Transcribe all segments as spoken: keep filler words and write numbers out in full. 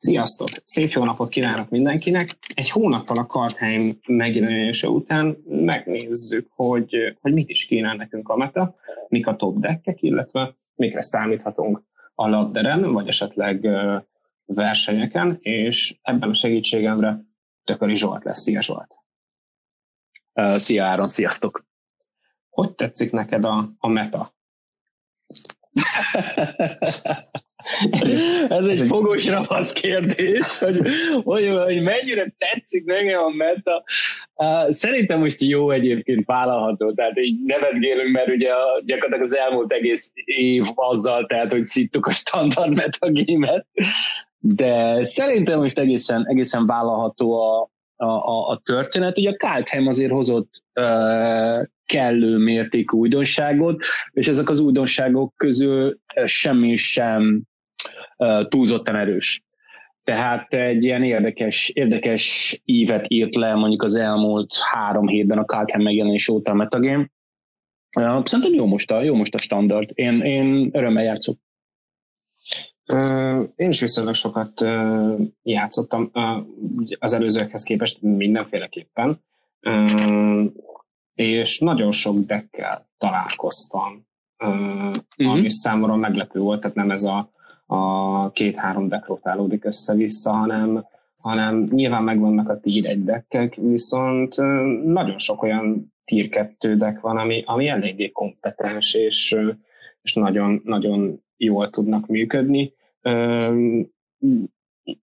Sziasztok! Szép jó napot kívánok mindenkinek! Egy hónappal a Cartheim megjelenése után megnézzük, hogy, hogy mit is kínál nekünk a meta, mik a top deckek, illetve mikre számíthatunk a ladderen, vagy esetleg versenyeken, és ebben a segítségemre Tököri Zsolt lesz. Szia Zsolt! Szia Áron, sziasztok! Hogy tetszik neked a, a meta? Ez egy fogós ravasz kérdés, hogy, hogy, hogy mennyire tetszik nekem a meta. Szerintem most jó egyébként vállalható, tehát így nevetgélünk, mert ugye a, gyakorlatilag az elmúlt egész év azzal, tehát hogy szittuk a standard metagémet, de szerintem most egészen, egészen vállalható a, a, a történet. Ugye a Kaldheim azért hozott uh, kellő mértékű újdonságot, és ezek az újdonságok közül semmi sem uh, túlzottan erős. Tehát egy ilyen érdekes, érdekes ívet írt le mondjuk az elmúlt három hétben a Kaldheim megjelenés óta a metagame. Uh, szerintem jó most a, jó most a standard. Én, én örömmel játszok. Uh, én is viszonylag sokat uh, játszottam uh, az előzőekhez képest mindenféleképpen. Uh, és nagyon sok deckkel találkoztam, mm-hmm. ami számomra meglepő volt, tehát nem ez a, a két-három deck rotálódik össze-vissza, hanem, hanem nyilván megvannak a tier egy deckek, viszont nagyon sok olyan tier kettő deck van, ami, ami eléggé kompetens, és, és nagyon, nagyon jól tudnak működni.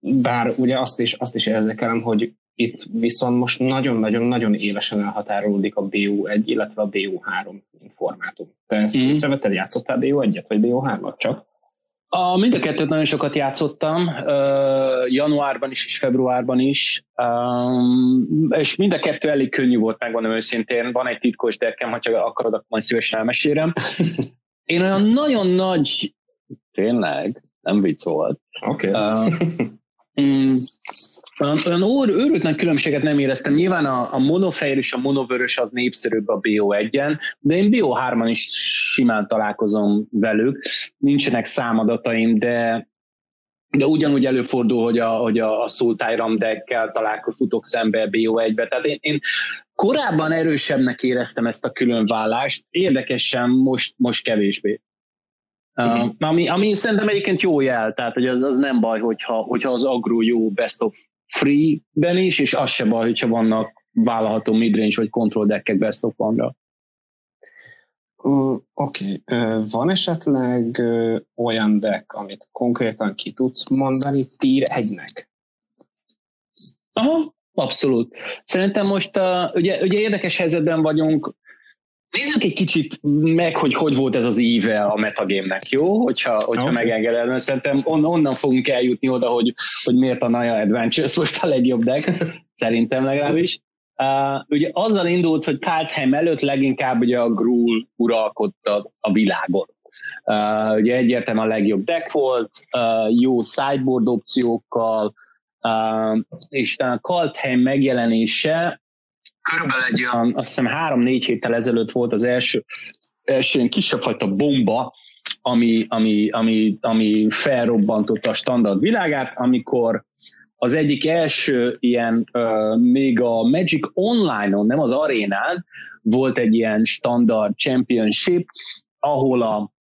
Bár ugye azt is, azt is érzékelem, hogy itt viszont most nagyon-nagyon-nagyon élesen elhatárolódik a bé u egy, illetve a bé u három formátum. Te ezt mm. észrevetted, játszottál bé u egyet, vagy bé u hármat csak? A, mind a kettőt nagyon sokat játszottam, uh, januárban is, és februárban is, um, és mind a kettő elég könnyű volt, megmondom őszintén. Van egy titkos derkem, ha csak akarod, akkor majd szívesen elmesélem. Én olyan nagyon nagy... Tényleg? Nem vicc volt. Oké. Okay. Uh, Mm, olyan őrült nagy különbséget nem éreztem. Nyilván a, a monofehér és a monovörös az népszerűbb a bé o egyen, de én bé o hárman is simán találkozom velük. Nincsenek számadataim, de, de ugyanúgy előfordul, hogy a, hogy a Sultai Ramp deckkel találkozhatok szembe bé o egybe. Tehát én, én korábban erősebbnek éreztem ezt a különvállást, érdekesen most, most kevésbé. Uh-huh. Ami, ami szerintem egyébként jó jel, tehát hogy az, az nem baj, hogyha, hogyha az agro jó best of free-ben is, és az se baj, hogyha vannak vállalható midrange vagy control deckek best of vannak. Uh, Oké, okay. uh, van esetleg uh, olyan deck, amit konkrétan ki tudsz mondani tier egynek? Aha, abszolút. Szerintem most uh, ugye, ugye érdekes helyzetben vagyunk. Nézzük egy kicsit meg, hogy hogy volt ez az íve a metagémnek, jó? Hogyha, hogyha okay. megengedem, szerintem on, onnan fogunk eljutni oda, hogy, hogy miért a Naja Adventures most a legjobb deck, szerintem legalábbis. Uh, ugye azzal indult, hogy Kaldheim előtt leginkább ugye a Gruul uralkodta a világon. Uh, ugye egyértelműen a legjobb deck volt, uh, jó sideboard opciókkal, uh, és talán a Kaldheim megjelenése körülbelül egy olyan, azt hiszem három-négy héttel ezelőtt volt az első, első kisebb fajta bomba, ami, ami, ami, ami felrobbantotta a standard világát, amikor az egyik első ilyen, uh, még a Magic Online-on, nem az arénán, volt egy ilyen standard championship, ahol a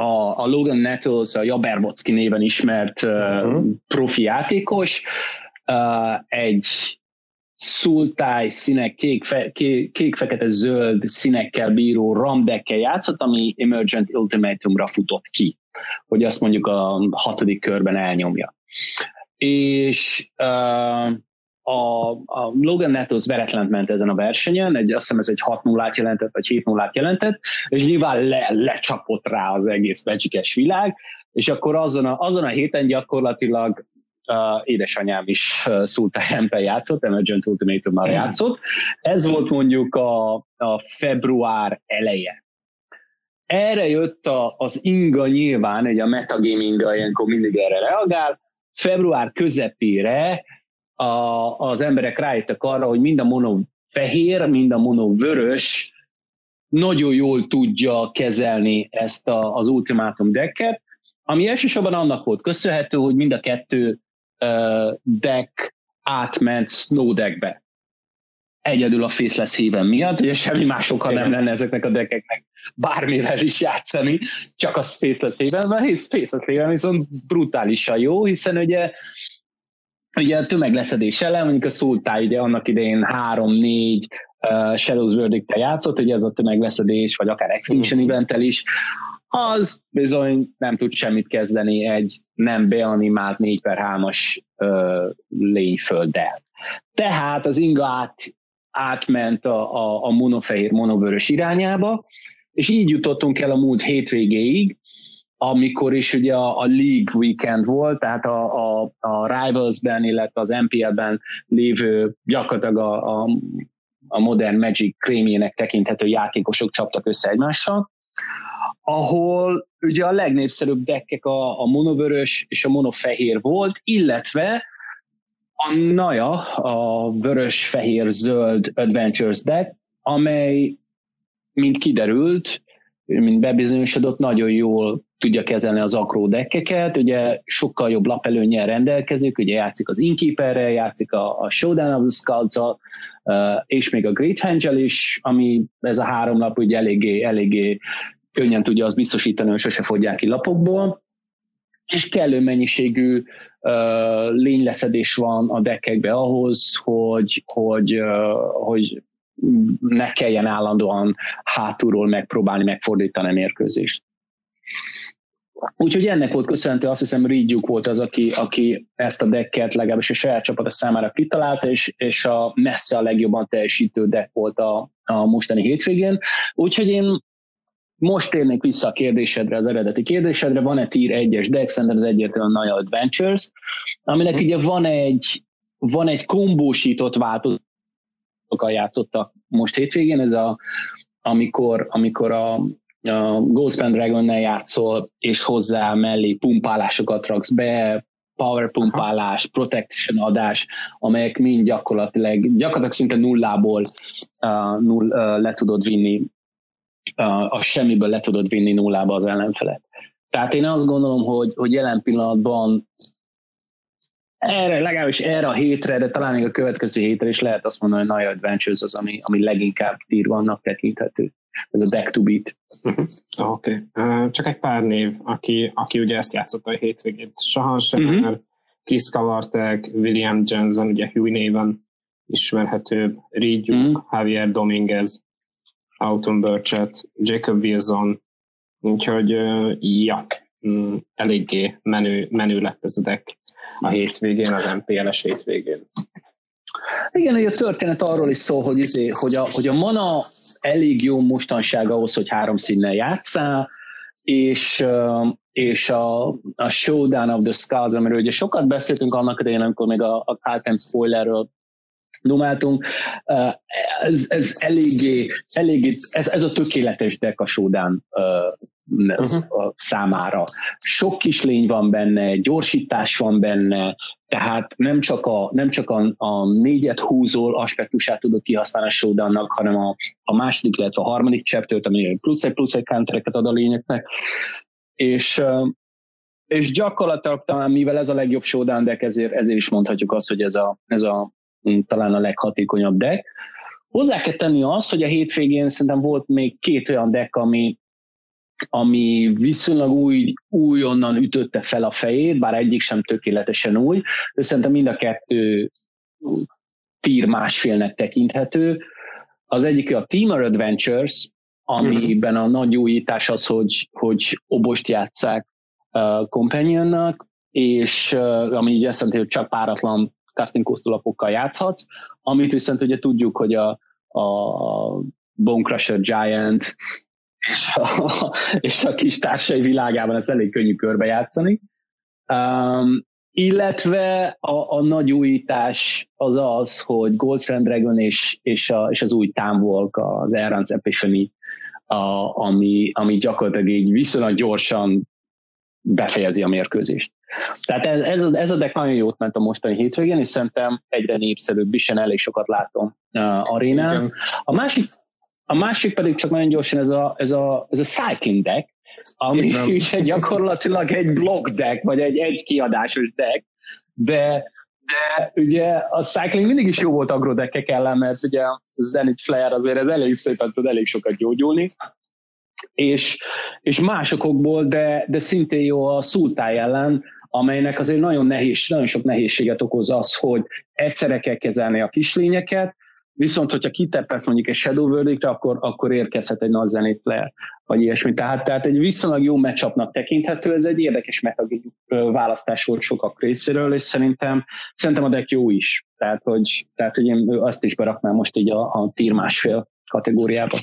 a, a Logan Nettles, a Jaberwocki néven ismert uh, uh-huh. profi játékos, uh, egy Sultai színek, kék-fekete, kék, kék, zöld színekkel bíró ramdekkel játszott, ami Emergent Ultimatumra futott ki, hogy azt mondjuk a hatodik körben elnyomja. És uh, a, a Logan Nettles veretlent ment ezen a versenyen, egy, azt hiszem ez egy hat nullát jelentett, vagy hét nullát jelentett, és nyilván le, lecsapott rá az egész becsikes világ, és akkor azon a, azon a héten gyakorlatilag Uh, édesanyám is uh, Sultai Rampen játszott, Emergent Ultimatum-mal játszott. Ez volt mondjuk a, a február eleje. Erre jött a, az inga nyilván, ugye a metagame inga ilyenkor mindig erre reagál. Február közepére a, az emberek rájöttek arra, hogy mind a mono fehér, mind a mono vörös nagyon jól tudja kezelni ezt a, az ultimátum decket, ami elsősorban annak volt köszönhető, hogy mind a kettő uh, deck átment Snow deckbe. Egyedül a Faceless Haven miatt, és semmi másokkal nem lenne ezeknek a deckeknek bármivel is játszani, csak a Faceless Haven, mert Faceless Haven viszont brutálisan jó, hiszen ugye ugye a tömegleszedés ellen, mondjuk a Sultai ugye annak idején három négy uh, Sherlock's Verdicttel játszott, ugye ez a tömegleszedés, vagy akár Extinction Eventtel is, az bizony nem tud semmit kezdeni egy nem beanimált négy per hármas uh, lényfölddel. Tehát az inga át, átment a, a, a monofehér, monovörös irányába, és így jutottunk el a múlt hétvégéig, amikor is ugye a, a League Weekend volt, tehát a, a, a Rivals-ben, illetve az en pé el-ben lévő gyakorlatilag a, a, a modern Magic krémjének tekinthető játékosok csaptak össze egymással, ahol ugye a legnépszerűbb deckek a, a monovörös és a monofehér volt, illetve a Naja, a vörös-fehér-zöld Adventures deck, amely, mint kiderült, mint bebizonyosodott, nagyon jól tudja kezelni az akró deckeket, ugye sokkal jobb lapelőnnyel rendelkezik, ugye játszik az Inkeeperrel, játszik a, a Showdown of the Scouts-al, uh, és még a Great Henge-el is, ami ez a három lap ugye eléggé, eléggé könnyen tudja azt biztosítani, hogy sose fogják ki lapokból, és kellő mennyiségű uh, lényleszedés van a deckekbe ahhoz, hogy, hogy, uh, hogy ne kelljen állandóan hátulról megpróbálni megfordítani a mérkőzést. Úgyhogy ennek volt köszönhető, azt hiszem Reid Duke volt az, aki, aki ezt a decket legalábbis a saját csapata számára kitalálta, és, és a messze a legjobban teljesítő deck volt a, a mostani hétvégén. Úgyhogy én most térnék vissza a kérdésedre, az eredeti kérdésedre, van-e tier egyes deck, szerintem az egyértelműen Naja Adventures, aminek mm. ugye van egy, van egy kombósított változatokkal játszottak most hétvégén, ez a, amikor, amikor a, a Goldspan Dragonnel játszol, és hozzá mellé pumpálásokat raksz be, power pumpálás, protection adás, amelyek mind gyakorlatilag, gyakorlatilag szinte nullából uh, null, uh, le tudod vinni a semmiből le tudod vinni nullába az ellenfelet. Tehát én azt gondolom, hogy, hogy jelen pillanatban erre, legalábbis erre a hétre, de talán még a következő hétre is lehet azt mondani, hogy Naja Adventures az, ami, ami leginkább tier vannak tekinthető. Ez a deck to beat. Uh-huh. Oké. Okay. Uh, csak egy pár név, aki, aki ugye ezt játszott a hétvégén. Sahan Semer, uh-huh. Chris Kavartek, William Johnson, ugye Huey néven ismerhető, Reid Duke, uh-huh. Javier Dominguez, Autumn Burchett, Jacob Wilson, úgyhogy uh, ja, mm, eléggé menő, menő lett ez a deck a hétvégén, az en pé el-es hétvégén. Igen, hogy a történet arról is szól, hogy, izé, hogy, a, hogy a mana elég jó mostanság ahhoz, hogy három színnel játsszál, és, uh, és a, a Showdown of the Scouts, amiről ugye sokat beszéltünk annak idején, amikor még a, a Cartheim spoilerről dumáltunk, ez, ez eléggé, eléggé ez, ez a tökéletes deck a Showdown uh, uh-huh. számára. Sok kislény van benne, gyorsítás van benne, tehát nem csak a, nem csak a, a négyet húzol aspektusát tudod kihasználni a Showdownnak, hanem a, a második, illetve a harmadik chaptert, ami plusz egy plusz egy countereket ad a lényeknek, és és gyakorlatilag talán mivel ez a legjobb Showdown deck, ezért, ezért is mondhatjuk azt, hogy ez a, ez a talán a leghatékonyabb deck. Hozzá kell tenni azt, hogy a hétvégén szerintem volt még két olyan deck, ami, ami viszonylag új, újonnan ütötte fel a fejét, bár egyik sem tökéletesen új, de szerintem mind a kettő tier másfélnek tekinthető. Az egyik a Temur Adventures, amiben a nagy újítás az, hogy, hogy obost játsszák uh, Companion-nak, és uh, ami ugye azt jelenti, hogy csak páratlan casting kóstolapokkal játszhatsz, amit viszont ugye tudjuk, hogy a, a Bone Crusher Giant és a, és a kis társai világában ezt elég könnyű körbe játszani. Um, illetve a, a nagy újítás az az, hogy Goldspan Dragon és, és, a, és az új támvolk, az Errant's Epiphany, a, ami, ami gyakorlatilag így viszonylag gyorsan befejezi a mérkőzést. Tehát ez, ez, ez a deck nagyon jót ment a mostani hétvégén, és szerintem egyre népszerűbb is, én elég sokat látom uh, arénán. A másik, a másik pedig csak nagyon gyorsan ez a, ez a, ez a cycling deck, ami is gyakorlatilag egy block deck, vagy egy, egy kiadásos deck, de, de ugye a cycling mindig is jó volt agrodekkek ellen, mert ugye az Zenith Flare azért ez elég szépen tud elég sokat gyógyulni, és, és másokból, de, de szintén jó a Sultai ellen, amelynek azért nagyon nehéz, nagyon sok nehézséget okoz az, hogy egyszerre kell kezelni a kislényeket, viszont, hogyha kiteppesz mondjuk egy Shadow Verdict-re, akkor, akkor érkezhet egy nagy zenét le, vagy ilyesmi. Tehát, tehát egy viszonylag jó matchupnak tekinthető, ez egy érdekes metagame választás volt sokak részéről, és szerintem, szerintem a deck jó is. Tehát, hogy, tehát, hogy én azt is beraknám most így a, a tier másfél kategóriába.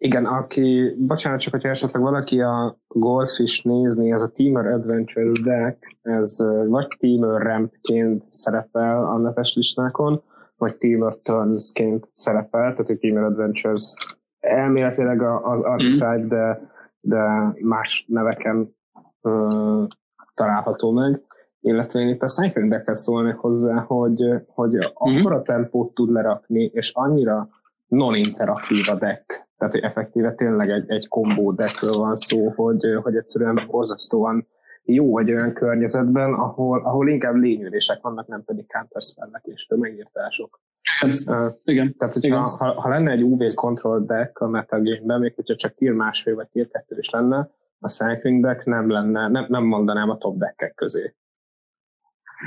Igen, aki, bocsánat csak, hogyha esetleg valaki a Goldfish nézni, ez a Temur Adventures deck, ez vagy Temur Ramp-ként szerepel a netes listákon, vagy Temur Turns-ként szerepel, tehát a Temur Adventures elméletileg az archetype, mm. de, de más neveken uh, található meg. Illetve én itt a Cycling deckhez szólnék hozzá, hogy, hogy mm. akkora tempót tud lerakni, és annyira non-interaktív a deck, tehát hogy effektíve tényleg egy, egy kombó deckről van szó, hogy, hogy egyszerűen borzasztóan jó vagy olyan környezetben, ahol, ahol inkább lényülések vannak, nem pedig counterspellek és tömegírtások. Uh, igen. Tehát, hogyha, igen. Ha, ha lenne egy u vé control deck a metagame-ben, még hogyha csak tier másfél vagy tier kettő is lenne, a cycling deck nem lenne, nem, nem mondanám a top deckek közé.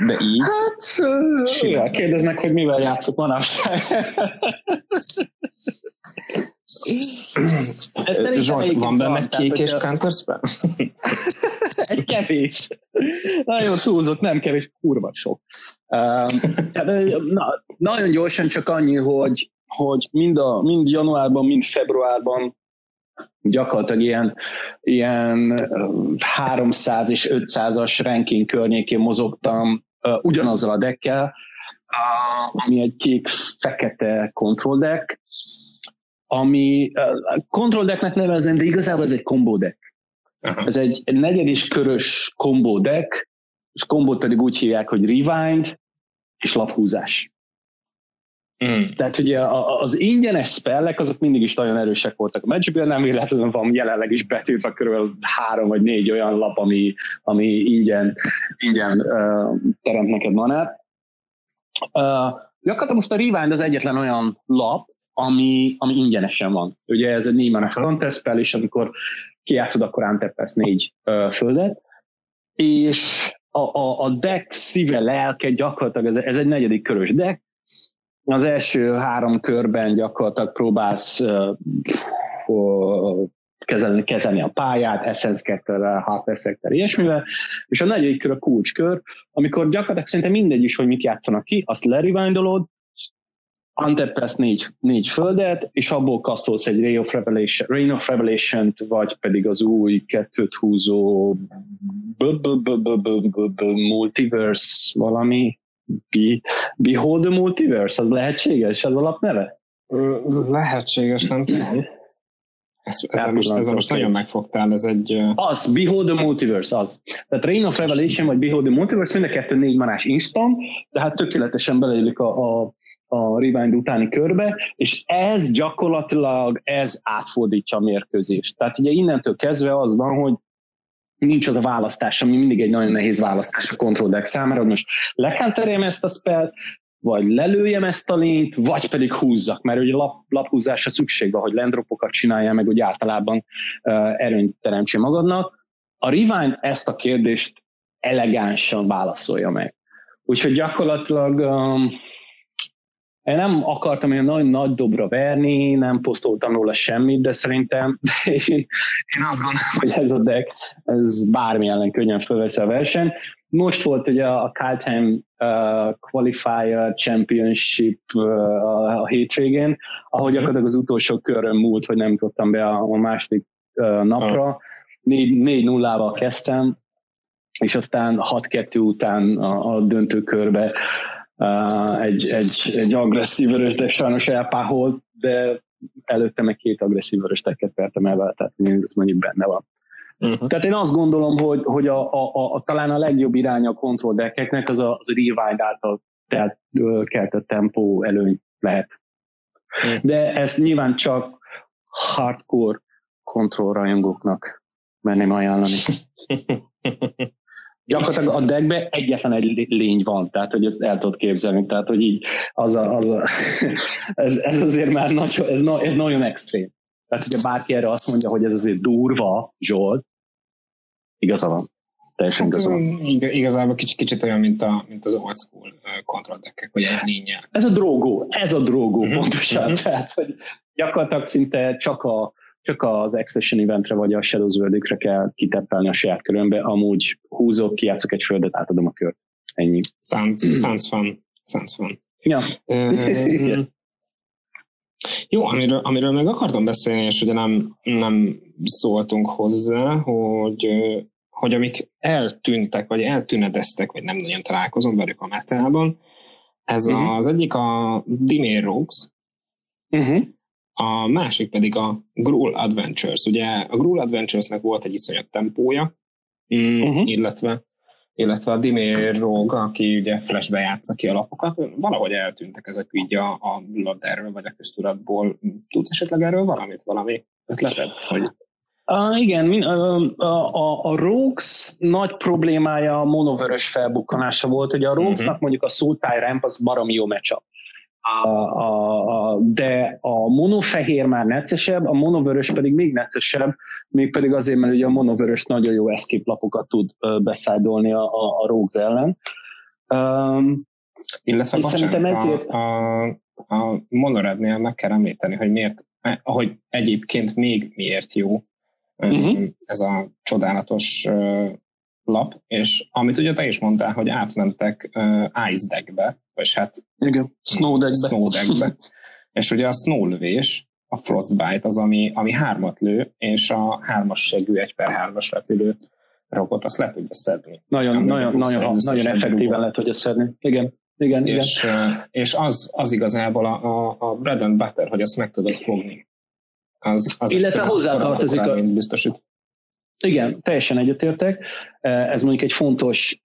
De így? Hát, simán. Kérdeznek, hogy mivel játszok manapság. Zsolt, van benne kék és counterspell? Egy kevés. Nagyon túlzott, nem kevés, kurva sok. Na, nagyon gyorsan csak annyi, hogy, hogy mind, a, mind januárban, mind februárban gyakorlatilag ilyen, ilyen háromszáz és ötszázas ranking környékén mozogtam ugyanazzal a deckkel, ami egy kék-fekete control deck, ami control decknek nevezném, de igazából ez egy combo deck. Aha. Ez egy negyedis körös combo deck, és kombót pedig úgy hívják, hogy rewind és laphúzás. Mm. Tehát ugye az ingyenes spellek azok mindig is nagyon erősek voltak a matchben, nem véletlenül van jelenleg is betiltva körülbelül három vagy négy olyan lap, ami, ami ingyen, ingyen uh, teremt neked manát. Uh, gyakorlatilag most a Rewind az egyetlen olyan lap, ami, ami ingyenesen van. Ugye ez egy négy manás counterspell, és amikor kijátszod, akkor ánteppesz négy uh, földet, és a, a, a deck szíve, lelke gyakorlatilag, ez, ez egy negyedik körös deck. Az első három körben gyakorlatilag próbálsz uh, uh, kezelni, kezelni a pályát, essence-ketterrel, half-essence-ketterrel, ilyesmivel, és a negyedik kör a kulcskör, amikor gyakorlatilag szerintem mindegy is, hogy mit játszanak ki, azt lerewindolod, anteppelsz négy, négy földet, és abból kaszolsz egy Rain of Revelation, Rain of Revelation-t, vagy pedig az új kettőt húzó Multiverse valami, Be, Behold the Multiverse, az lehetséges? Ez a lapneve? Lehetséges, nem tudom. Ezzel most, ezzel most nagyon megfogtál, ez egy... Az, Behold the Multiverse, az. Tehát Reign of Revelation vagy Behold the Multiverse, mind a kettő négy manás instant, de hát tökéletesen beleillik a, a, a Rewind utáni körbe, és ez gyakorlatilag, ez átfordítja a mérkőzést. Tehát ugye innentől kezdve az van, hogy nincs az a választás, ami mindig egy nagyon nehéz választás a control deck számára, hogy most lekánterjem ezt a spelt, vagy lelőjem ezt a lényt, vagy pedig húzzak, mert ugye lap, laphúzásra szükség van, hogy landropokat csináljál, meg úgy általában uh, erőnyt teremtsél magadnak. A Rewind ezt a kérdést elegánsan válaszolja meg. Úgyhogy gyakorlatilag um, én nem akartam ilyen nagyon nagy dobra verni, nem posztoltam róla semmit, de szerintem de én, én azt gondolom, hogy ez a deck, ez bármi ellen könnyen fölveszi a versenyt. Most volt ugye a Kaldheim uh, Qualifier Championship uh, a, a hétvégén, ahogy gyakorlatilag az utolsó körön múlt, hogy nem jutottam be a, a második uh, napra. négy nullával kezdtem, és aztán hat kettő után a, a döntőkörbe Uh, egy, egy, egy agresszív örösdek sajnos elpáholt, de előtte meg két agresszív örösdeket vertem el vele, tehát ez mondjuk benne van. Uh-huh. Tehát én azt gondolom, hogy, hogy a, a, a, a, talán a legjobb iránya a control deckeknek az a, az a rewind által telt, keltett tempó előny lehet. Uh-huh. De ez nyilván csak hardcore control rajongóknak merném ajánlani. Gyakorlatilag a deckben egyetlen egy lény van, tehát hogy ezt el tudod képzelni, tehát hogy így az a, az a ez, ez azért már nagy, ez, na, ez nagyon extrém. Tehát hogyha bárki erre azt mondja, hogy ez azért durva, Zsolt, igaza van. Teljesen igaza van. Igazából kicsit, kicsit olyan, mint, a, mint az old school control deckek, vagy egy lényel. Ez a drógó, ez a drógó mm-hmm. pontosan. Mm-hmm. Tehát hogy gyakorlatilag szinte csak a Csak az Extinction Eventre vagy a Shadow's Verdictre kell kiteppelni a saját körömbe, amúgy húzok, kijátszok egy földet, átadom a kört. Ennyi. Sounds, sounds fun. Sounds fun. Ja. uh, jó, amiről, amiről meg akartam beszélni, és ugye nem, nem szóltunk hozzá, hogy, hogy amik eltűntek, vagy eltűnedeztek, vagy nem nagyon találkozom velük a metában, ez uh-huh. az egyik a Dimir Rogues, uh-huh. a másik pedig a Gruul Adventures. Ugye a Gruul Adventuresnek volt egy iszonyat tempója, uh-huh. illetve, illetve a Dimir Rogue, aki ugye flashbe játsza ki a lapokat, valahogy eltűntek ezek így a, a labdáról, vagy a köztudatból. Tudsz esetleg erről valamit, valami ötleted? Hogy... Uh, igen, min, uh, a, a, a Rogues nagy problémája a monovörös felbukkanása volt, hogy a Roguesnak uh-huh. mondjuk a Sultai Ramp az baromi jó matchup. A, a, a, de a monofehér már neccesebb, a monovörös pedig még neccesebb, még pedig azért, mert ugye a monovörös nagyon jó escape lapokat tud beszájdolni a, a, a Rogues ellen. Um, Illetve bocsánat, ezért... a, a, a monorednél meg kell említeni, hogy miért, ahogy egyébként még miért jó uh-huh. ez a csodálatos lap, és amit ugye te is mondtál, hogy átmentek uh, Ice Deckbe, vagy hát igen, Snow Deckbe. Snow Deckbe. És ugye a Snow lövés, a Frostbite az, ami, ami hármat lő, és a hármas segű egy per hármas repülő rogot, azt le tudja szedni. Nagyon, nem nagyon, nagyon, nagyon effektíven le tudja szedni. Igen, igen, és, igen. És az, az igazából a, a, a bread and butter, hogy azt meg tudod fogni. Az, az illetve hozzátartozik a... biztosít. Igen, teljesen egyetértek. Ez mondjuk egy fontos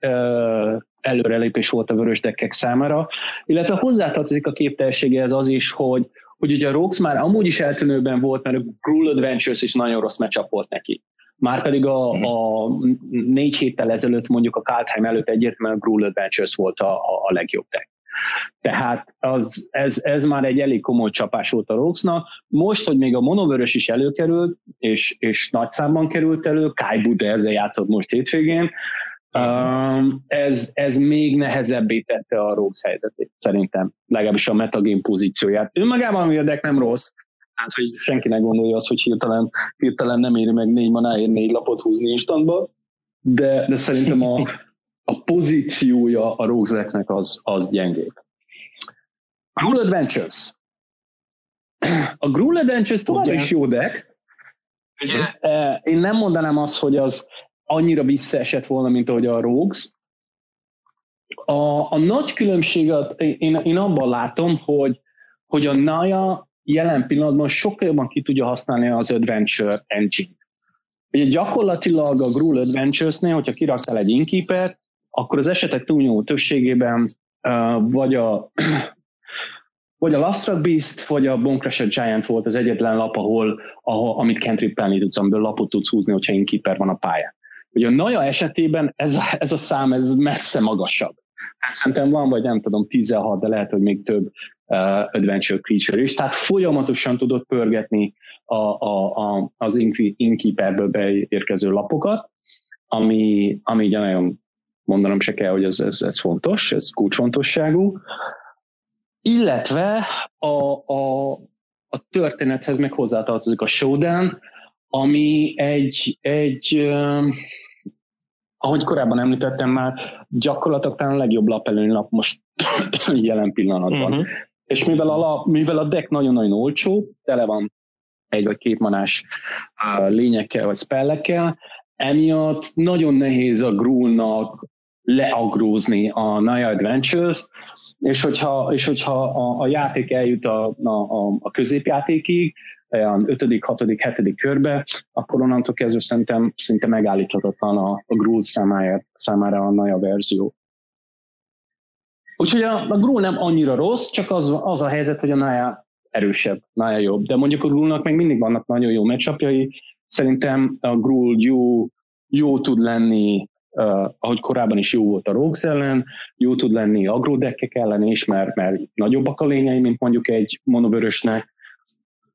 előrelépés volt a vörös dekkek számára. Illetve hozzátartozik a képtelségehez az is, hogy, hogy ugye a Rogues már amúgy is eltűnőben volt, mert a Gruul Adventures is nagyon rossz matchup volt neki. Márpedig a, a négy héttel ezelőtt, mondjuk a Kaldheim előtt egyértelműen a Gruul Adventures volt a, a legjobb deck. Tehát az, ez, ez már egy elég komoly csapás volt a Roguesnak. Most, hogy még a monovörös is előkerült, és, és nagy számban került elő, Kai Bude ezzel játszott most hétvégén, um, ez, ez még nehezebbé tette a Rogues helyzetét, szerintem. Legalábbis a metagame pozícióját. Önmagában a deck nem rossz, hát hogy senki ne gondolja azt, hogy hirtelen, hirtelen nem éri meg négy manáért négy lapot húzni instantba, de, de szerintem a a pozíciója a Rogues-eknek az, az gyengébb. Gruul Adventures. A Gruul Adventures tovább is jó deck. Ugye? Én nem mondanám azt, hogy az annyira visszaesett volna, mint ahogy a Rogues. A, a nagy különbséget én, én abban látom, hogy, hogy a Naja jelen pillanatban sokkal jobban ki tudja használni az Adventure engine. Ugye gyakorlatilag a Gruul Adventures-nél, hogyha kiraktál egy Inkeeper-t, akkor az esetek túlnyomó többségében uh, vagy a, vagy a Lustra Beast, vagy a Bone Crusher Giant volt az egyetlen lap, ahol, ahol amit cantrippelni tudsz, amiből lapot tudsz húzni, hogyha Inkeeper van a pályán. Ugye a Naja esetében ez a, ez a szám ez messze magasabb. Szerintem van, vagy nem tudom, tizenhat, de lehet, hogy még több uh, Adventure Creature is. Tehát folyamatosan tudod pörgetni a, a, a, az Inkeeperből beérkező lapokat, ami, ami ugye nagyon mondanom se kell, hogy ez, ez, ez fontos, ez kulcsfontosságú. Illetve a, a, a történethez meg hozzátartozik a Showdown, ami egy... egy um, ahogy korábban említettem már, gyakorlatilag talán a legjobb lapelőny lap most jelen pillanatban. Uh-huh. És mivel a, lap, mivel a deck nagyon-nagyon olcsó, tele van egy vagy két manás uh, lényekkel vagy spellekkel, emiatt nagyon nehéz a Gruulnak leagrózni a Naja Adventures-t, és hogyha, és hogyha a, a játék eljut a, a, a középjátékig, olyan ötödik, hatodik, hetedik körbe, akkor onnantól kezdve szerintem szinte megállíthatatlan a, a Gruul számára, számára a Naja verzió. Úgyhogy a, a Gruul nem annyira rossz, csak az, az a helyzet, hogy a Naja erősebb, Naja jobb. De mondjuk a Gruulnak még mindig vannak nagyon jó matchupjai. Szerintem a Gruul jó, jó tud lenni Uh, ahogy korábban is jó volt a rogues ellen, jó tud lenni agrodekkek ellen is, mert, mert nagyobbak a lényei, mint mondjuk egy monovörösnek.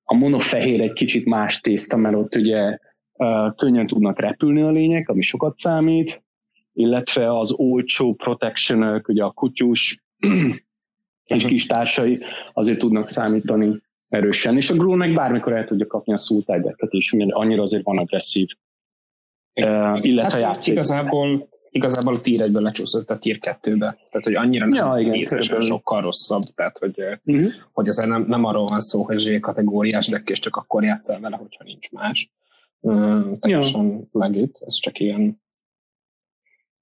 A monofehér egy kicsit más tészta, mert ott ugye uh, könnyen tudnak repülni a lények, ami sokat számít, illetve az olcsó protection-ök, ugye a kutyus és kis társai azért tudnak számítani erősen, és a Gruul meg bármikor el tudja kapni a Sultai decket is, mert annyira azért van agresszív. Uh, illetve hát, játszik. Igazából, igazából a tier egyből lecsúszott a tier kettőbe. Tehát, hogy annyira nem ja, nézésben sokkal rosszabb. Tehát, hogy, uh-huh. hogy azért nem, nem arról van szó, hogy zsé-kategóriás deck, és csak akkor játszál vele, hogyha nincs más. Uh, teljesen legit. Ez csak ilyen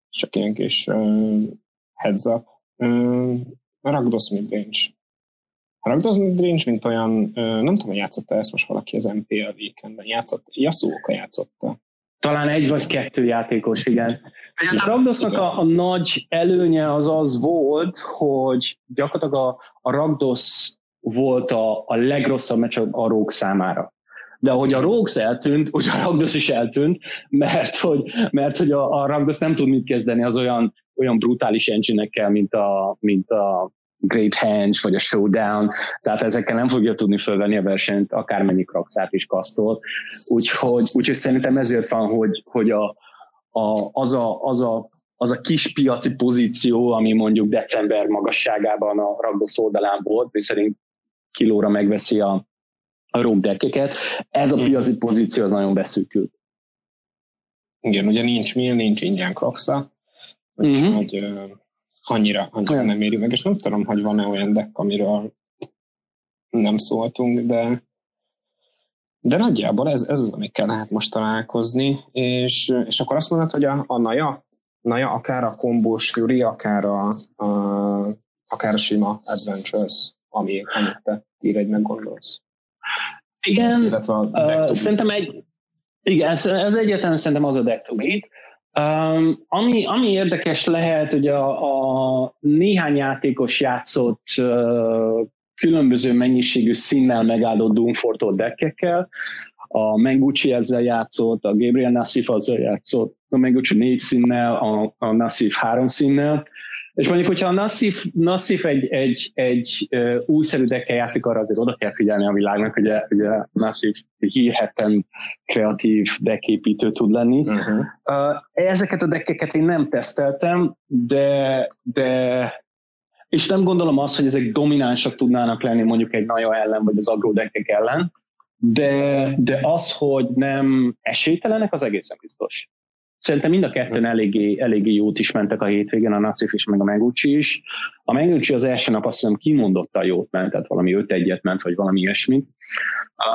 csak ilyen kis uh, heads up. Uh, Rakdos midrange. Rakdos midrange, mint olyan, uh, nem tudom, hogy játszotta ezt most valaki az em pé el weekenden. Játszott, Yasuoka játszotta. Talán egy vagy kettő játékos, igen. A Rakdosznak a, a nagy előnye az az volt, hogy gyakorlatilag a, a Rakdosz volt a, a legrosszabb meccs a Rogue számára. De ahogy a Rogues eltűnt, úgy a Rakdosz is eltűnt, mert hogy, mert, hogy a, a Rakdosz nem tud mit kezdeni az olyan, olyan brutális engine-ekkel, mint a, mint a Great Henge vagy a Showdown, tehát ezekkel nem fogja tudni fölvenni a versenyt, akármennyi krakszát is kasztol. Úgyhogy, úgyhogy szerintem ezért van, hogy, hogy a, a, az, a, az, a, az a kis piaci pozíció, ami mondjuk december magasságában a Rakdosz oldalán volt, és szerint kilóra megveszi a, a roguedeckeket, ez a piaci pozíció az nagyon beszűkült. Igen, ugye nincs mill, nincs ingyen kraksza, mm-hmm. hogy... Annyira, annyira nem éri meg, és nem tudom, hogy van-e olyan deck, amiről nem szóltunk, de, de nagyjából ez, ez az, amikkel lehet most találkozni, és, és akkor azt mondod, hogy a, a Naja, Naja akár a kombós Fury, akár a, a, akár a sima Adventures, ami, amit te ír egy meggondolsz. Igen, illetve a uh, szerintem egy, igen, ez egyáltalán szerintem az a deck to beat. Um, ami, ami érdekes lehet, hogy a, a néhány játékos játszott uh, különböző mennyiségű színnel megáldott Doomforetold deckekkel, a Meguchi ezzel játszott, a Gabriel Nassif azzal játszott, a Meguchi négy színnel, a, a Nassif három színnel, és mondjuk, hogyha a Nassif, Nassif egy, egy, egy uh, újszerű deckkel játszik, arra azért oda kell figyelni a világnak, ugye, ugye a Nassif hírhetten kreatív decképítő tud lenni. Uh-huh. Uh, ezeket a deckeket én nem teszteltem, de, de és nem gondolom azt, hogy ezek dominánsak tudnának lenni mondjuk egy Naja ellen, vagy az agro deckek ellen, de, de az, hogy nem esélytelenek, az egészen biztos. Szerintem mind a ketten eléggé, eléggé jót is mentek a hétvégén, a Nassif is, meg a Meguchi is. A Meguchi az első nap azt hiszem kimondottan jót ment, tehát valami öt egyet ment, vagy valami ilyesmit.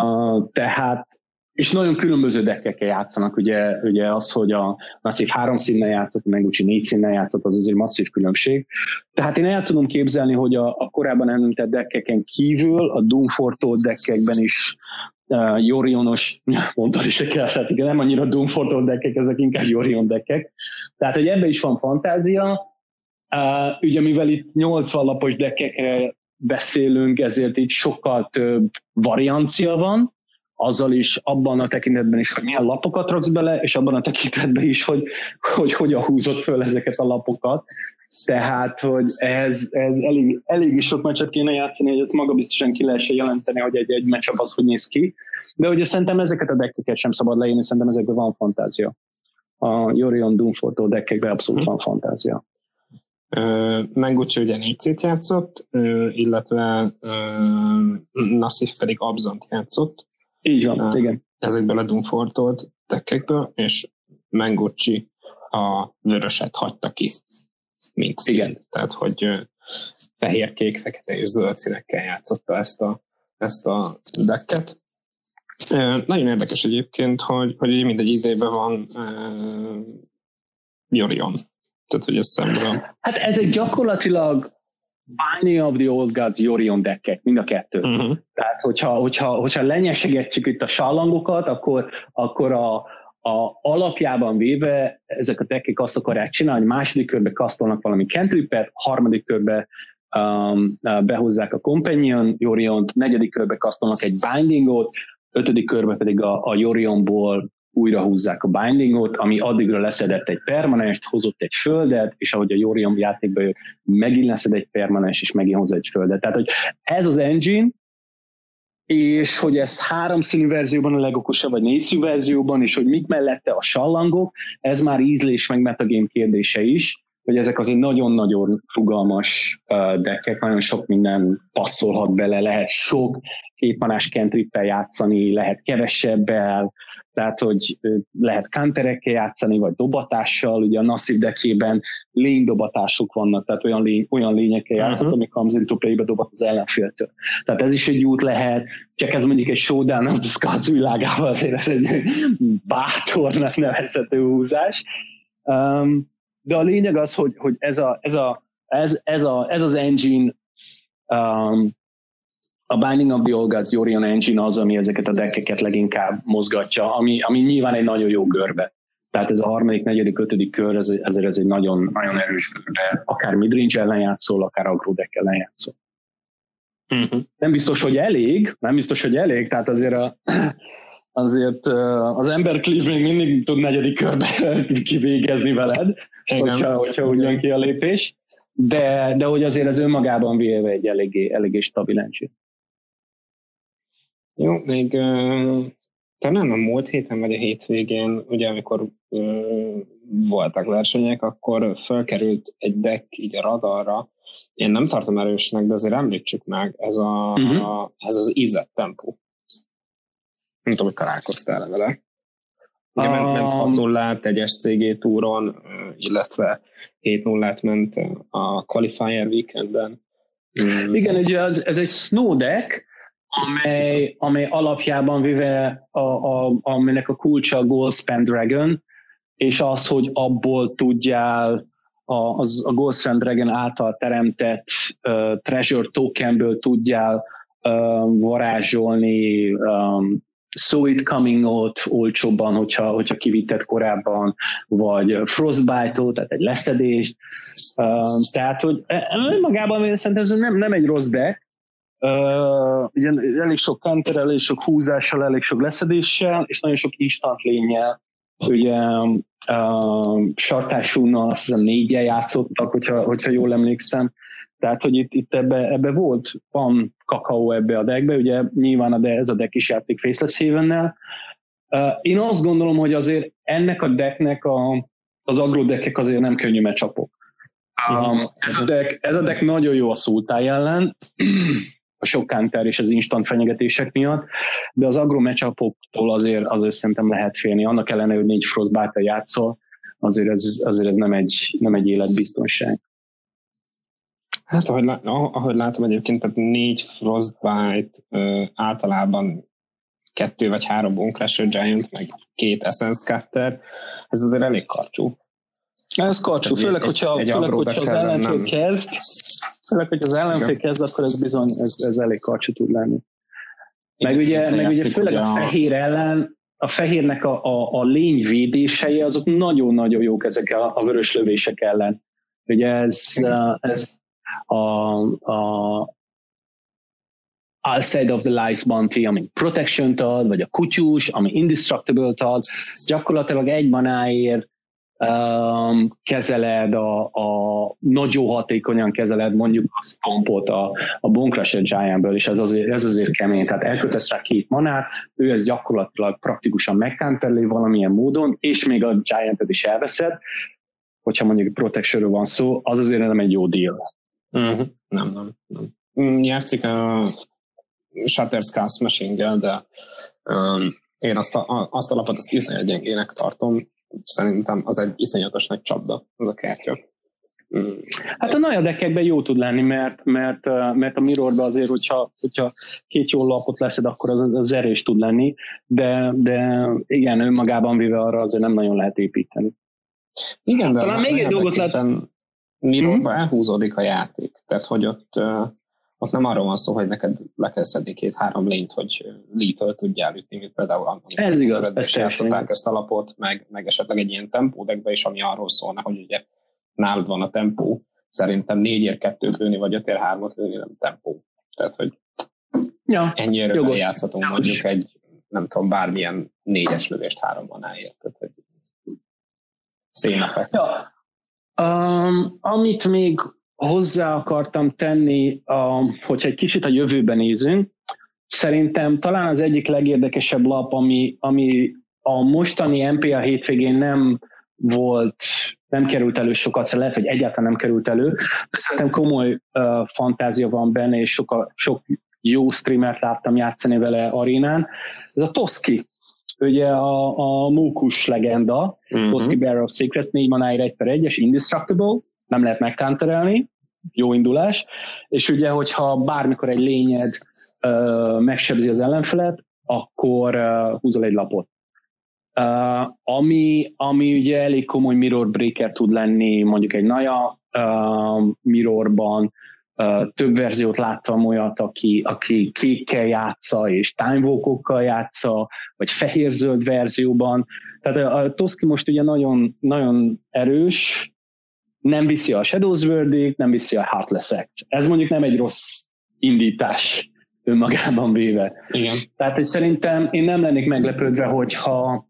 Uh, tehát, és nagyon különböző deckekkel játszanak, ugye, ugye az, hogy a Nassif három színnel játszott, a Meguchi négy színnel játszott, az azért masszív különbség. Tehát én el tudom képzelni, hogy a, a korábban említett deckeken kívül a Doomforetold deckekben is Uh, Yorionos, mondani se kell, tehát igen, nem annyira Doomforetold deckek, ezek inkább Yorion deckek. Tehát, hogy ebben is van fantázia. Uh, ugye, mivel itt nyolcvan lapos deckekre beszélünk, ezért itt sokkal több variancia van, azzal is abban a tekintetben is, hogy milyen lapokat raksz bele, és abban a tekintetben is, hogy, hogy hogyan húzod föl ezeket a lapokat. Tehát, hogy ez, ez elég, elég is sok meccset kéne játszani, hogy ezt magabiztosan ki lehessen jelenteni, hogy egy, egy meccsap az, hogy néz ki. De ugye szerintem ezeket a deckeket sem szabad leírni, szerintem ezekben van fantázia. A Yorion Doomforetold deckekben abszolút van fantázia. Meguchi ugye négy cét játszott, illetve Nassif pedig Abzant játszott. Így van, uh, igen. Ezekből a Doomforetold deckekből, és Meguchi a vöröset hagyta ki, mint szín. Igen. Tehát, hogy fehér, kék, fekete és zöld színekkel játszotta ezt a, ezt a decket. Uh, nagyon érdekes egyébként, hogy, hogy mindegy idejében van uh, Yorion. Tehát, hogy ez szemben... Hát ezek gyakorlatilag Binding of the Old Gods Yorion deckek, mind a kettő. Uh-huh. Tehát, hogyha, hogyha, hogyha lenyesegetjük itt a sallangokat, akkor, akkor a, a alapjában véve ezek a deckek azt akarják csinálni, hogy második körbe kasztolnak valami cantripet, harmadik körbe um, behozzák a Companion Yoriont, negyedik körbe kasztolnak egy Bindingot, ötödik körbe pedig a, a Yorionból újra húzzák a bindingot, ami addigra leszedett egy permanenst, hozott egy földet, és ahogy a Yorion játékba jön, megint leszed egy permanens, és megint hoz egy földet. Tehát, hogy ez az engine, és hogy ezt háromszínű verzióban a legokosabb, vagy négyszínű verzióban, és hogy mik mellette a sallangok, ez már ízlés, meg metagame kérdése is, hogy ezek azért nagyon-nagyon rugalmas deckek, nagyon sok minden passzolhat bele, lehet sok kétmanás kentrippel játszani, lehet kevesebbel, tehát, hogy lehet counterekkel játszani, vagy dobatással, ugye a Nassif deckében lénydobatásuk vannak, tehát olyan, lény, olyan lényekkel játszott, uh-huh. amik comes into play-be dobat az ellenféltől. Tehát ez is egy út lehet, csak ez mondjuk egy Showdown of the Scouts világával azért ez egy bátornak nevezhető húzás. Um, de a lényeg az, hogy, hogy ez, a, ez, a, ez, ez, a, ez az engine, um, a Binding of the Old Gods Yorion engine az, ami ezeket a deckeket leginkább mozgatja, ami, ami nyilván egy nagyon jó görbe. Tehát ez a harmadik, negyedik, ötödik kör, ez, ezért ez egy nagyon, nagyon erős görbe. Akár midrange ellen játszol, akár agro deck ellen játszol. Uh-huh. Nem biztos, hogy elég, nem biztos, hogy elég, tehát azért a... Azért az ember Cliff még mindig tud negyedik körben kivégezni veled, igen, hogyha, hogyha úgy jön ki a lépés, de, de hogy azért ez önmagában véve egy eléggé, eléggé stabil engine. Jó, még uh, talán a múlt héten vagy a hétvégén, ugye amikor uh, voltak versenyek, akkor felkerült egy deck így a radarra. Én nem tartom erősnek, de azért említsük meg, ez, a, uh-huh. a, ez az ízett tempó. Nem tudom, hogy találkoztál vele. Ugye ment, ment hat nullát egy es cé gé túron, illetve hét nullát ment a Qualifier Weekendben. Igen, ugye az, ez egy Snow deck, amely, amely alapjában véve a, a, aminek a kulcsa a Goldspan Dragon, és az, hogy abból tudjál a, az, a Goldspan Dragon által teremtett uh, treasure tokenből tudjál uh, varázsolni um, So It Coming-ot olcsóbban, hogyha, hogyha kivitted korábban, vagy Frostbite-ot, tehát egy leszedést. Uh, tehát, hogy magában szerintem nem, nem egy rossz deck. Uh, ugye elég sok counterrel, elég sok húzással, elég sok leszedéssel, és nagyon sok instant lénnyel. Ugye uh, Sartásúna azt hiszem négyen játszottak, hogyha, hogyha jól emlékszem. Tehát, hogy itt, itt ebbe, ebbe volt, van kakaó ebbe a deckbe, ugye nyilván de ez a deck is játszik Faceless Haven-nel. Uh, én azt gondolom, hogy azért ennek a decknek a, az agro-deckek azért nem könnyű megcsapok. Um, ez, ez a deck nagyon jó a Sultai ellen, a sok counter és az instant fenyegetések miatt, de az agro matchupoktól azért, azért szerintem lehet félni. Annak ellenére, hogy négy Frostbite-ra játszol, azért ez, azért ez nem, egy, nem egy életbiztonság. Hát, ahogy, lá- ahogy látom egyébként, tehát négy Frostbite, ö, általában kettő vagy három Bone Crusher Giant, meg két Essence Cutter, ez azért elég karcsú. Ez karcsú, főleg, egy, hogyha, egy főleg, hogyha az ellenfél kezd, főleg, hogyha az ellenfél kezd, akkor ez bizony, ez, ez elég karcsú tud lenni. Meg igen, ugye, meg ugye főleg a fehér ellen, a fehérnek a, a, a lényvédései, azok nagyon-nagyon jók ezek a, a vörös lövések ellen. Ugye ez... ez A, a Outside of the Lives Bounty, ami Protection-t ad, vagy a kutyus, ami Indestructible-t ad, gyakorlatilag egy manáért um, kezeled, a, a nagyon hatékonyan kezeled mondjuk a stompot a, a Bone Crusher Giant-ből, és ez azért, ez azért kemény, tehát elkötesz rá két manát, ő ezt gyakorlatilag praktikusan megcounterli valamilyen módon, és még a Giant-et is elveszed, hogyha mondjuk Protection-ről van szó, az azért nem egy jó deal. Uh-huh. Nem, nem, nem. Játszik a Shutter's Machine-gel, de um, én azt a, azt a lapot azt iszonyat gyengének tartom. Szerintem az egy iszonyatos nagy csapda, az a kártya. Mm. Hát a Naja deckekben jó tud lenni, mert, mert, mert a mirrorban azért, hogyha, hogyha két jó lapot leszed, akkor az, az erős tud lenni, de, de igen, önmagában véve arra azért nem nagyon lehet építeni. Igen, de talán még egy dolgot lehet... Mirrorban mm-hmm. elhúzódik a játék, tehát hogy ott, ott nem arról van szó, hogy neked le kell szedni két-három lényt, hogy lethal tudjál ütni, mint például annak. Ez igaz, ezt játszották ezt alapot, meg, meg esetleg egy ilyen tempódekbe is, ami arról szólna, hogy ugye nálad van a tempó, szerintem négyért kettőt lőni, vagy ötért hármat lőni, nem tempó. Tehát, hogy ja, ennyire játszhatunk mondjuk egy nem tudom, bármilyen négyes lövést háromban elért. Szénafekt. Ja. Um, amit még hozzá akartam tenni, um, hogyha egy kicsit a jövőben nézünk, szerintem talán az egyik legérdekesebb lap, ami, ami a mostani en pé á hétvégén nem volt, nem került elő sokat, szóval lehet, hogy egyáltalán nem került elő, de szerintem komoly uh, fantázia van benne, és soka, sok jó streamert láttam játszani vele arénán. Ez a Toski, ugye a, a mókus legenda, uh-huh. Toski Bearer of Secrets, négy manáira egy per egyes, indestructible, nem lehet megcounterelni, jó indulás, és ugye, hogyha bármikor egy lényed uh, megsebzi az ellenfelet, akkor uh, húzol egy lapot. Uh, ami, ami ugye elég komoly mirror breaker tud lenni, mondjuk egy Naja uh, mirrorban, uh, több verziót láttam olyat, aki, aki kékkel játsza, és timewalkokkal játsza, vagy fehér-zöld verzióban. Tehát a, a Toski most ugye nagyon, nagyon erős, nem viszi a Shadow's Verdict, nem viszi a Heartless Act. Ez mondjuk nem egy rossz indítás önmagában véve. Igen. Tehát, hogy szerintem én nem lennék meglepődve, hogyha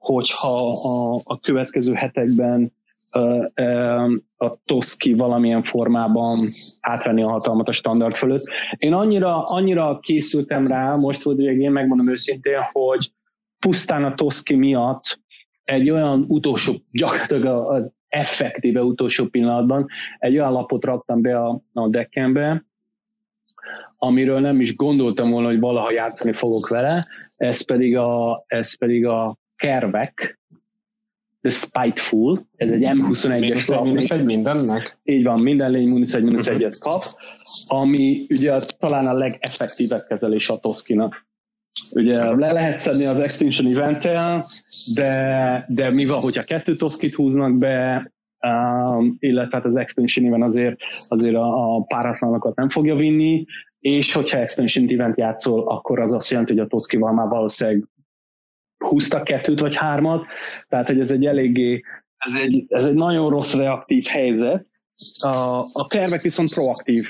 hogyha a, a következő hetekben ö, ö, a Toski valamilyen formában átvenni a hatalmat a standard fölött. Én annyira, annyira készültem rá, most hogy én megmondom őszintén, hogy pusztán a Toski miatt egy olyan utolsó, gyakorlatilag az effektíve utolsó pillanatban egy olyan lapot raktam be a, a deckembe, amiről nem is gondoltam volna, hogy valaha játszani fogok vele, ez pedig a, ez pedig a Kervek, The Spiteful, ez egy em huszonegyes lap. Minusz egy mindennek? Így van, minden lény minusz egy minusz egyet kap, ami ugye talán a legeffektívebb kezelés a Toskinak. Ugye le lehet szedni az Extinction Event-tel, de, de mi van, hogyha kettő Toskit húznak be, um, illetve az Extinction Event azért, azért a, a páratlanokat nem fogja vinni, és hogyha Extinction Event játszol, akkor az azt jelenti, hogy a Toskival már valószínűleg húztak kettőt vagy hármat, tehát hogy ez egy eléggé, ez egy, ez egy nagyon rossz reaktív helyzet. A, a Kervek viszont proaktív.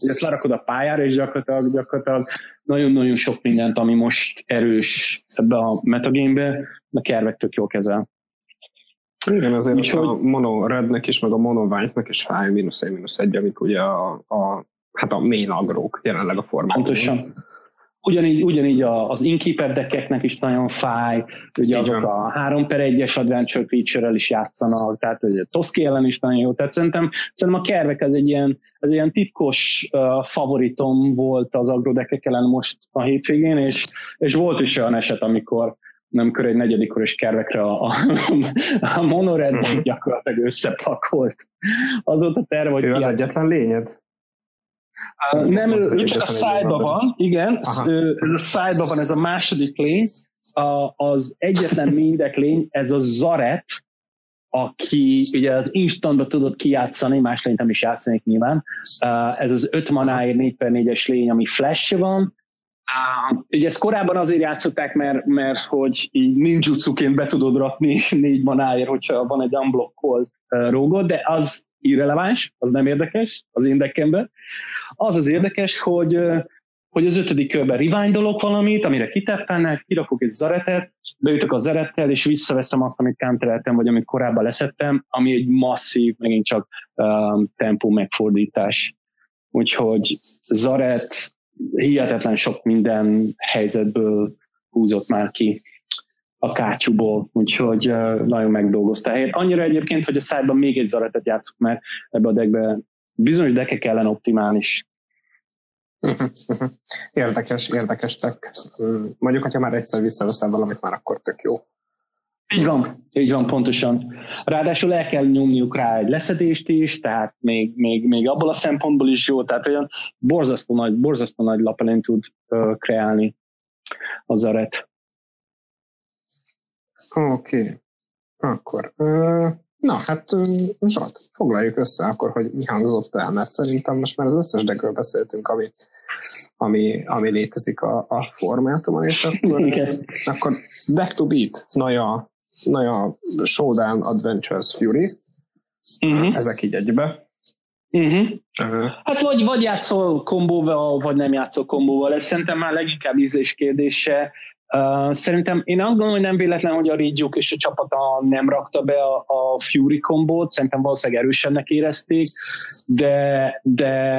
Ezt lerakod a pályára, és gyakorlatilag, gyakorlatilag nagyon-nagyon sok mindent, ami most erős ebbe a metagame-be, a Kervek tök jól kezel. Igen, azért és a hogy... mono rednek is, meg a mono white-nak is fáj, mínusz egy, mínusz egy, amik ugye a, a, hát a main agrók jelenleg a formában. Pontosan. Ugyanígy, ugyanígy az Inkeeper deckeknek is nagyon fáj, ugye azok a három per egyes Adventure Creature-rel is játszanak, tehát ugye a Toski ellen is nagyon jó, tehát szerintem, szerintem a Kervek ez egy ilyen, ez egy ilyen titkos uh, favoritom volt az agro deckek ellen most a hétvégén, és, és volt is olyan eset, amikor nem körül egy negyedikoros Kervekre a, a, a monoredben gyakorlatilag összepakolt. Azóta terve, hogy... Ő az egyetlen lényed? Uh, nem, ő csak a szájba van, igen, ő, ez a szájba van, ez a második lény, a, az egyetlen mindek lény, ez a Zareth, aki ugye az instantba tudod kijátszani, más lényt nem is játszanék nyilván, uh, ez az öt manáért négy per négyes lény, ami flash van, uh, ugye ezt korábban azért játszották, mert, mert hogy így ninjutsuként be tudod rakni négy manáért, hogyha van egy unblockolt uh, rógod, de az irreleváns, az nem érdekes az én deckemben. Az az érdekes, hogy, hogy az ötödik körben rewindolok valamit, amire kiteppennek, kirakok egy Zarethet, beütök a Zarettel, és visszaveszem azt, amit countereltem, vagy amit korábban leszettem, ami egy masszív, megint csak um, tempó megfordítás. Úgyhogy Zareth hihetetlen sok minden helyzetből húzott már ki a kátyúból, úgyhogy uh, nagyon megdolgoztál helyet. Annyira egyébként, hogy a szájban még egy Zarethet játszok, mert ebbe a deckben bizonyos deckek ellen optimális. Érdekes, érdekes deck. Mondjuk, hogyha már egyszer visszaveszel valamit, már akkor tök jó. Így van, így van, pontosan. Ráadásul el kell nyomniuk rá egy leszedést is, tehát még, még, még abból a szempontból is jó, tehát olyan borzasztó nagy, borzasztó nagy lapelén tud uh, kreálni a Zareth. Oké, okay. Akkor, uh, na hát Zsolt, foglaljuk össze akkor, hogy mi hangzott el, mert szerintem most már az összes deckről beszéltünk, ami, ami, ami létezik a, a formátumon, és akkor, okay. Akkor back to beat, Naja, Naja Showdown Adventures Fury, uh-huh. Ezek így egybe. Uh-huh. Uh-huh. Hát vagy, vagy játszol kombóval, vagy nem játszol kombóval, ez szerintem már leginkább ízlés kérdése. Uh, szerintem én azt gondolom, hogy nem véletlen, hogy a Reid Duke és a csapata nem rakta be a, a Fury kombót, szerintem valószínűleg erősennek érezték, de, de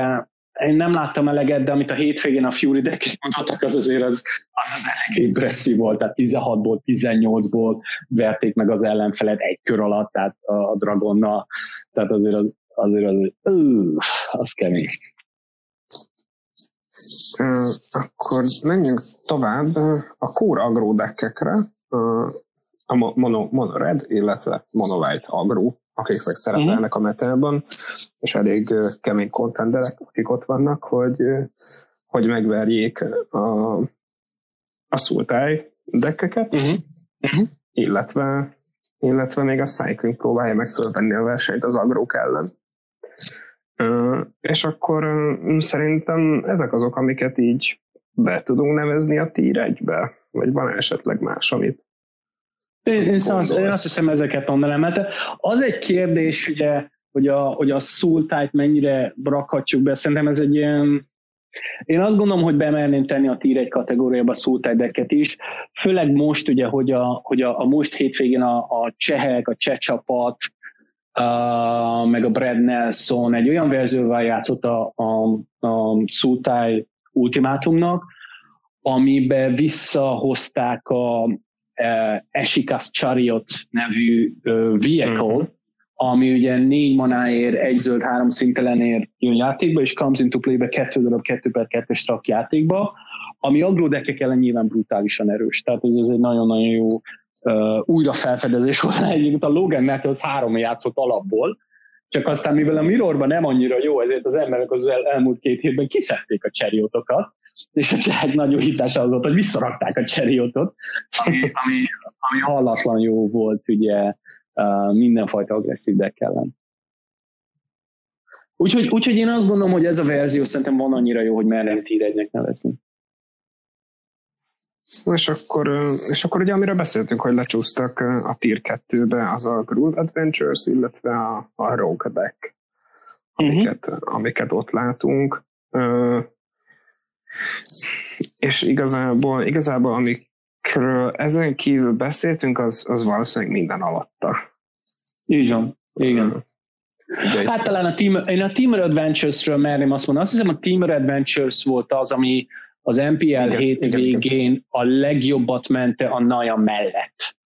én nem láttam eleget, de amit a hétvégén a Fury deck mutattak, az azért az, az, az elég impresszív volt, tehát tizenhatból, tizennyolcból verték meg az ellenfelet egy kör alatt, tehát a Dragonnal, tehát azért az, azért az, öh, az kemény. Uh, akkor menjünk tovább a core agro deckekre, uh, a mono, mono red, illetve mono white agro, akik meg szerepelnek a metalban, és elég uh, kemény contenderek, akik ott vannak, hogy, uh, hogy megverjék a, a Sultai deckeket, uh-huh. uh-huh. illetve, illetve még a Cycling próbálja meg fölvenni a versenyt az agrók ellen. Uh, és akkor uh, szerintem ezek azok, amiket így be tudunk nevezni a tier egybe? Vagy van esetleg más, amit Én, én, szóval, én azt hiszem, ezeket mondanám. Mert az egy kérdés, ugye, hogy a, hogy a Sultait mennyire rakhatjuk be. Szerintem ez egy ilyen... Én azt gondolom, hogy bemerném tenni a tier egy kategóriába a Sultai decket is. Főleg most, ugye, hogy a, hogy a, a most hétvégén a, a csehek, a cseh csapat, Uh, meg a Brad Nelson egy olyan verzióval játszott a, a, a Sultai Ultimátumnak, amibe visszahozták a e, Eshikas Chariot nevű e, vehicle, mm-hmm. ami ugye négy manáért, egy zöld, három szintelenért jön játékba, és comes into play-be kettő darab kettő per kettes strak játékba, ami agrodekek ellen nyilván brutálisan erős. Tehát ez egy nagyon-nagyon jó Uh, újra felfedezés volt. Egyébként a Logan Nettles három játszott alapból, csak aztán mivel a Mirrorban nem annyira jó, ezért az emberek az el, elmúlt két hétben kiszedték a cseriotokat, és a csehek nagyon hitása az volt, hogy visszarakták a cseriotot, ami, ami, ami hallatlan jó volt ugye uh, mindenfajta agresszív deck ellen. Úgyhogy, úgyhogy én azt gondolom, hogy ez a verzió szerintem van annyira jó, hogy merem tier egynek nevezni. És akkor, és akkor ugye amiről beszéltünk, hogy lecsúsztak a tier kettőbe, az a Gruul Adventures, illetve a, a Rogue Deck, amiket, uh-huh. amiket ott látunk. És igazából, igazából amikről ezen kívül beszéltünk, az, az valószínűleg minden alatta. Így van, igen. De hát talán a Temur, én a Temur Adventures-ről merném azt mondani. Azt hiszem, a Temur Adventures volt az, ami az em pé el hétvégén a legjobbat mente a Naja mellett.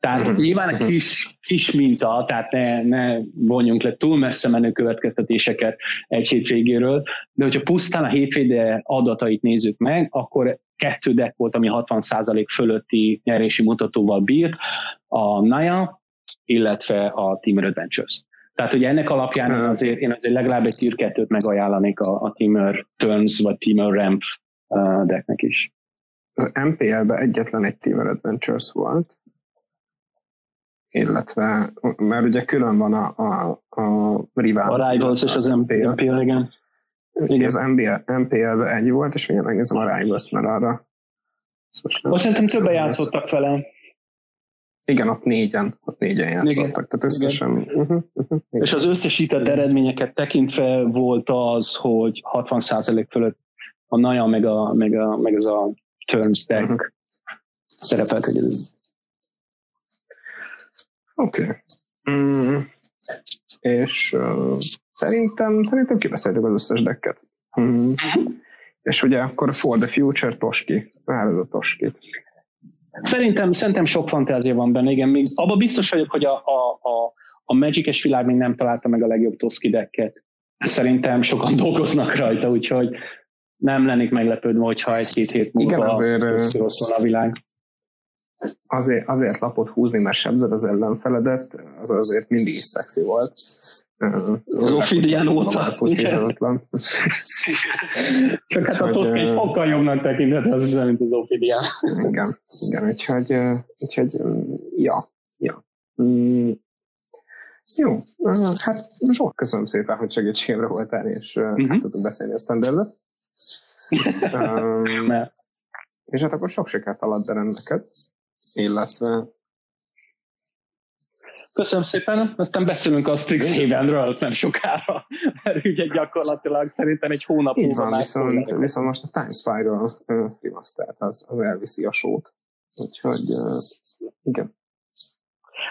Tehát uh-huh. nyilván a kis, kis minta, tehát ne, ne vonjunk le túl messze menő következtetéseket egy hétvégéről, de hogyha pusztán a hétvége adatait nézzük meg, akkor kettő deck volt, ami hatvan százalék fölötti nyerési mutatóval bírt, a Naja, illetve a Temur Adventures. Tehát ugye ennek alapján azért, én azért legalább egy tier kettőt megajánlanék a, a Temur Turns vagy Temur Ramp uh, decknek is. Az em pé el-ben egyetlen egy Temur Adventures volt, illetve, mert ugye külön van a, a, a Rivals. A Rivals és az, az em pé el. em pé el, igen. Igen. Az em pé el-ben ennyi volt, és mindjárt megnézem a Rivals, mert arra... Most, most szerintem többen játszottak vele. Igen, ott négyen, ott négyen játszottak, igen, tehát összesen... Uh-huh, uh-huh, és az összesített igen. eredményeket tekintve volt az, hogy hatvan százalék fölött a Naja, meg, a, meg, a, meg ez a Turns deck uh-huh. szerepelt egyedül. Oké. Okay. Mm. És uh, szerintem, szerintem kibeszéltük az összes decket. Mm. Uh-huh. És ugye akkor For the Future Toski, várod a Toskit. Szerintem, szerintem sok fantázia van benne, igen, még abban biztos vagyok, hogy a, a, a, a Magic-es világ még nem találta meg a legjobb Toski decket. Szerintem sokan dolgoznak rajta, úgyhogy nem lennék meglepődve, hogyha egy-két hét múlva azért, a rossz van a világ. Azért, azért lapot húzni, mert sebzed az ellenfeledet, az azért mindig is szexi volt. Rofidian óta. Csak hát a Toszki egy fokkal jobbnak tekintett, az hiszem, mint az Rofidian. Igen, igen, úgyhogy, úgyhogy ja, ja. Mm. Jó, hát Zsolt, köszönöm szépen, hogy segítségre voltál, és uh-huh. hát tudtuk beszélni a standardot. um, és hát akkor sok sikert a labdarendeket, illetve Köszönöm szépen, aztán beszélünk a Strixhavenről nem sokára, mert ugye gyakorlatilag szerintem egy hónap múlva. Így van, viszont, viszont most a Time Spiral remastered az, az elviszi a sót. Úgyhogy igen.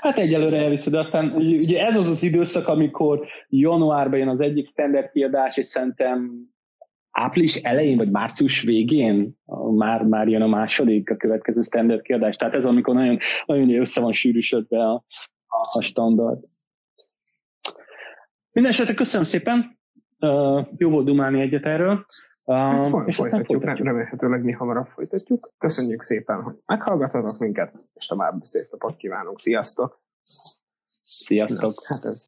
Hát egyelőre elviszi, de aztán ugye ez az az időszak, amikor januárban jön az egyik standard kiadás, és szerintem április elején, vagy március végén már, már jön a második, a következő standard kiadás. Tehát ez, amikor nagyon, nagyon össze van sűrűsödve a, a standard. Mindenesetre köszönöm szépen. Uh, jó volt dumálni egyet erről. Uh, hát, és folytatjuk, folytatjuk. Remélhetőleg mi hamarabb folytatjuk. Köszönjük szépen, hogy meghallgatatok minket, és további szép napot kívánunk. Sziasztok! Sziasztok! Hát ez.